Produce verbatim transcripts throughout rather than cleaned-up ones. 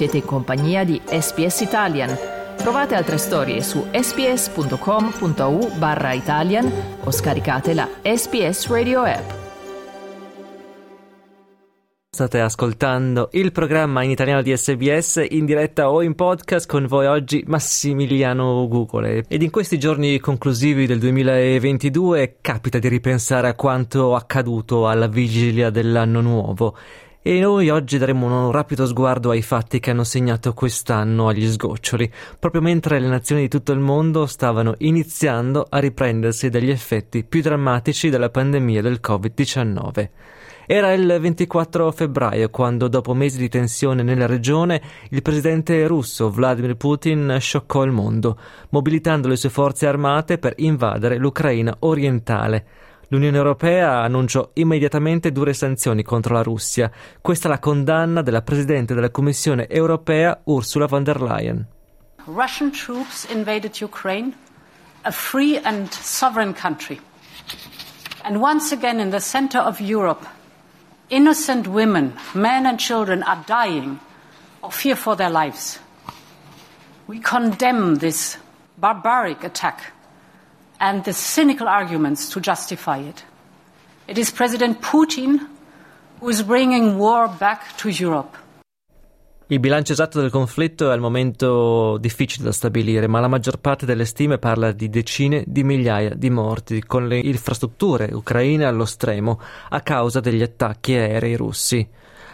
Siete in compagnia di S B S Italian. Trovate altre storie su sbs.com.au barra Italian o scaricate la S B S Radio App. State ascoltando il programma in italiano di S B S in diretta o in podcast, con voi oggi Massimiliano Gugole. Ed in questi giorni conclusivi del duemilaventidue capita di ripensare a quanto accaduto alla vigilia dell'anno nuovo, e noi oggi daremo un rapido sguardo ai fatti che hanno segnato quest'anno agli sgoccioli, proprio mentre le nazioni di tutto il mondo stavano iniziando a riprendersi dagli effetti più drammatici della pandemia del covid diciannove. Era il ventiquattro febbraio quando, dopo mesi di tensione nella regione, il presidente russo Vladimir Putin scioccò il mondo, mobilitando le sue forze armate per invadere l'Ucraina orientale. L'Unione Europea annunciò immediatamente dure sanzioni contro la Russia. Questa è la condanna della presidente della Commissione Europea Ursula von der Leyen. Russian troops invaded Ukraine, a free and sovereign country. And once again in the center of Europe, innocent women, men and children are dying of fear for their lives. We condemn this barbaric attack and the cynical arguments to justify it. It is President Putin who is bringing war back to Europe. Il bilancio esatto del conflitto è al momento difficile da stabilire, ma la maggior parte delle stime parla di decine di migliaia di morti, con le infrastrutture ucraine allo stremo a causa degli attacchi aerei russi.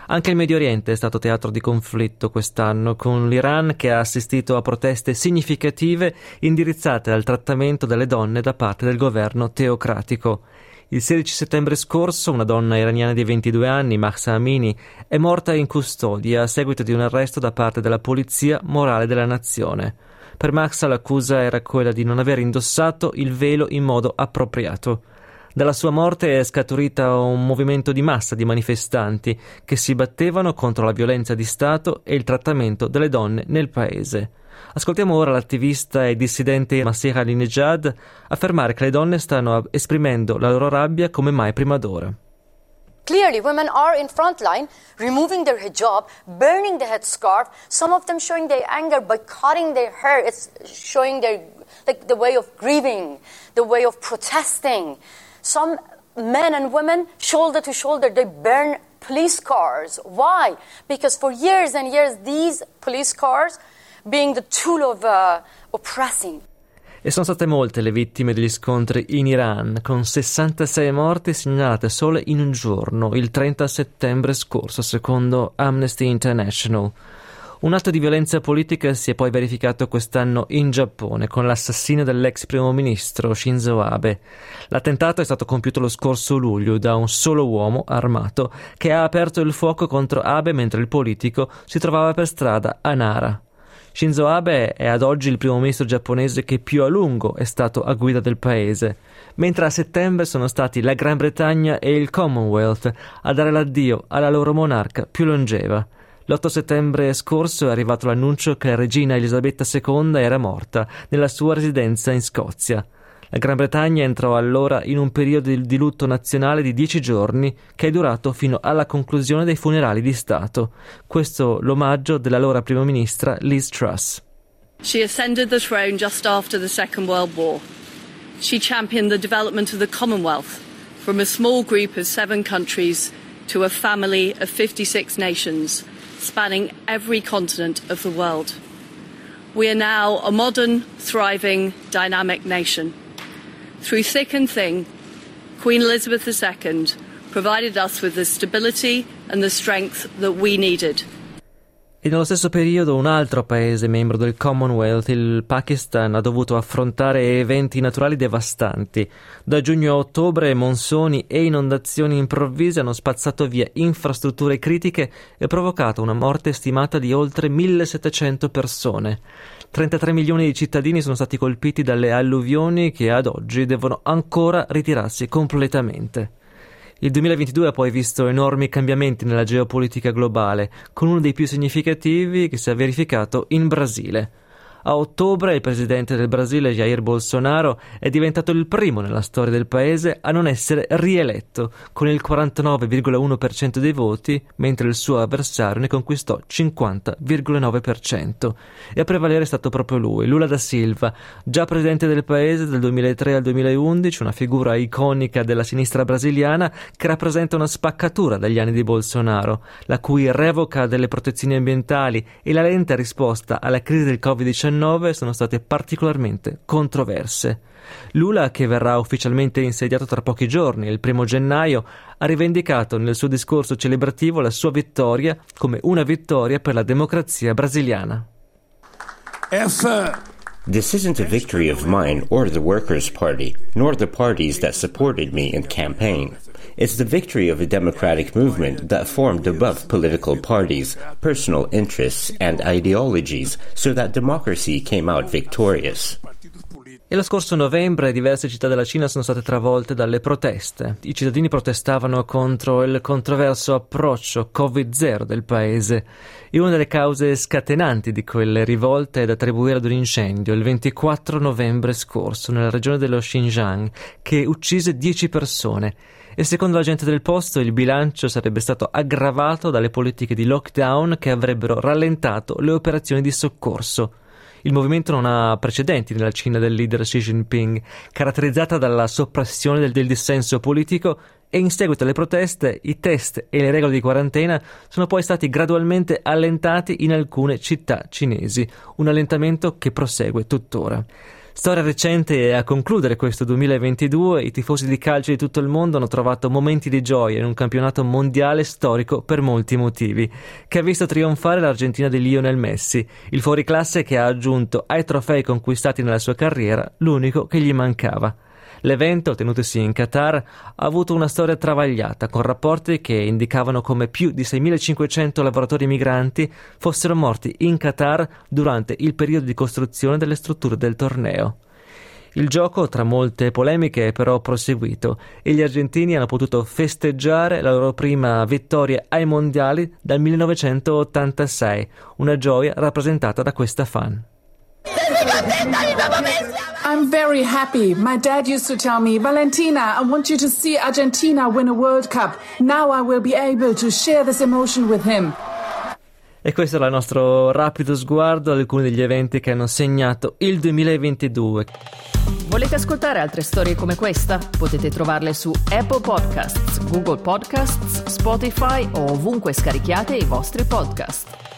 Anche il Medio Oriente è stato teatro di conflitto quest'anno, con l'Iran che ha assistito a proteste significative indirizzate al trattamento delle donne da parte del governo teocratico. Il sedici settembre scorso una donna iraniana di ventidue anni, Mahsa Amini, è morta in custodia a seguito di un arresto da parte della Polizia Morale della Nazione. Per Mahsa l'accusa era quella di non aver indossato il velo in modo appropriato. Dalla sua morte è scaturita un movimento di massa di manifestanti che si battevano contro la violenza di Stato e il trattamento delle donne nel paese. Ascoltiamo ora l'attivista e dissidente Masih Alinejad affermare che le donne stanno esprimendo la loro rabbia come mai prima d'ora. Clearly, women are in front line, removing their hijab, burning the headscarf, some of them showing their anger by cutting their hair. It's showing their, like, the way of grieving, the way of protesting. Some men and women, shoulder to shoulder, they burn police cars. Why? Because for years and years, these police cars being the tool of uh, oppressing. E sono state molte le vittime degli scontri in Iran, con sessantasei morti segnalate solo in un giorno, il trenta settembre scorso, secondo Amnesty International. Un atto di violenza politica si è poi verificato quest'anno in Giappone, con l'assassinio dell'ex primo ministro Shinzo Abe. L'attentato è stato compiuto lo scorso luglio da un solo uomo armato che ha aperto il fuoco contro Abe mentre il politico si trovava per strada a Nara. Shinzo Abe è ad oggi il primo ministro giapponese che più a lungo è stato a guida del paese, mentre a settembre sono stati la Gran Bretagna e il Commonwealth a dare l'addio alla loro monarca più longeva. L'otto settembre scorso è arrivato l'annuncio che la regina Elisabetta seconda era morta nella sua residenza in Scozia. La Gran Bretagna entrò allora in un periodo di lutto nazionale di dieci giorni che è durato fino alla conclusione dei funerali di Stato. Questo l'omaggio dell'allora prima ministra Liz Truss. She ascended the throne just after the Second World War. She championed the development of the Commonwealth from a small group of seven countries to a family of fifty-six nations. Spanning every continent of the world. We are now a modern, thriving, dynamic nation. Through thick and thin, Queen Elizabeth the second provided us with the stability and the strength that we needed. E nello stesso periodo un altro paese membro del Commonwealth, il Pakistan, ha dovuto affrontare eventi naturali devastanti. Da giugno a ottobre monsoni e inondazioni improvvise hanno spazzato via infrastrutture critiche e provocato una morte stimata di oltre millesettecento persone. trentatré milioni di cittadini sono stati colpiti dalle alluvioni che ad oggi devono ancora ritirarsi completamente. Il duemilaventidue ha poi visto enormi cambiamenti nella geopolitica globale, con uno dei più significativi che si è verificato in Brasile. A ottobre il presidente del Brasile Jair Bolsonaro è diventato il primo nella storia del paese a non essere rieletto con il quarantanove virgola uno per cento dei voti, mentre il suo avversario ne conquistò cinquanta virgola nove per cento. E a prevalere è stato proprio lui, Lula da Silva, già presidente del paese dal duemilatré al duemilaundici, una figura iconica della sinistra brasiliana che rappresenta una spaccatura dagli anni di Bolsonaro, la cui revoca delle protezioni ambientali e la lenta risposta alla crisi del covid diciannove sono state particolarmente controverse. Lula, che verrà ufficialmente insediato tra pochi giorni, il primo gennaio, ha rivendicato nel suo discorso celebrativo la sua vittoria come una vittoria per la democrazia brasiliana. Essa... This isn't a victory of mine or the Workers' Party, nor the parties that supported me in campaign. It's the victory of a democratic movement that formed above political parties, personal interests and ideologies, so that democracy came out victorious. E lo scorso novembre diverse città della Cina sono state travolte dalle proteste. I cittadini protestavano contro il controverso approccio Covid zero del paese, e una delle cause scatenanti di quelle rivolte è da attribuire ad un incendio il ventiquattro novembre scorso nella regione dello Xinjiang che uccise dieci persone. E secondo la gente del posto il bilancio sarebbe stato aggravato dalle politiche di lockdown che avrebbero rallentato le operazioni di soccorso. Il movimento non ha precedenti nella Cina del leader Xi Jinping, caratterizzata dalla soppressione del, del dissenso politico, e in seguito alle proteste i test e le regole di quarantena sono poi stati gradualmente allentati in alcune città cinesi, un allentamento che prosegue tuttora. Storia recente, a concludere questo duemilaventidue, i tifosi di calcio di tutto il mondo hanno trovato momenti di gioia in un campionato mondiale storico per molti motivi, che ha visto trionfare l'Argentina di Lionel Messi, il fuoriclasse che ha aggiunto ai trofei conquistati nella sua carriera l'unico che gli mancava. L'evento, tenutosi in Qatar, ha avuto una storia travagliata, con rapporti che indicavano come più di seimilacinquecento lavoratori migranti fossero morti in Qatar durante il periodo di costruzione delle strutture del torneo. Il gioco, tra molte polemiche, è però proseguito e gli argentini hanno potuto festeggiare la loro prima vittoria ai mondiali dal millenovecentottantasei, una gioia rappresentata da questa fan. I'm very happy. My dad used to tell me, Valentina, I want you to see Argentina win a World Cup. Now I will be able to share this emotion with him. E questo era il nostro rapido sguardo ad alcuni degli eventi che hanno segnato il duemilaventidue. Volete ascoltare altre storie come questa? Potete trovarle su Apple Podcasts, Google Podcasts, Spotify o ovunque scarichiate i vostri podcast.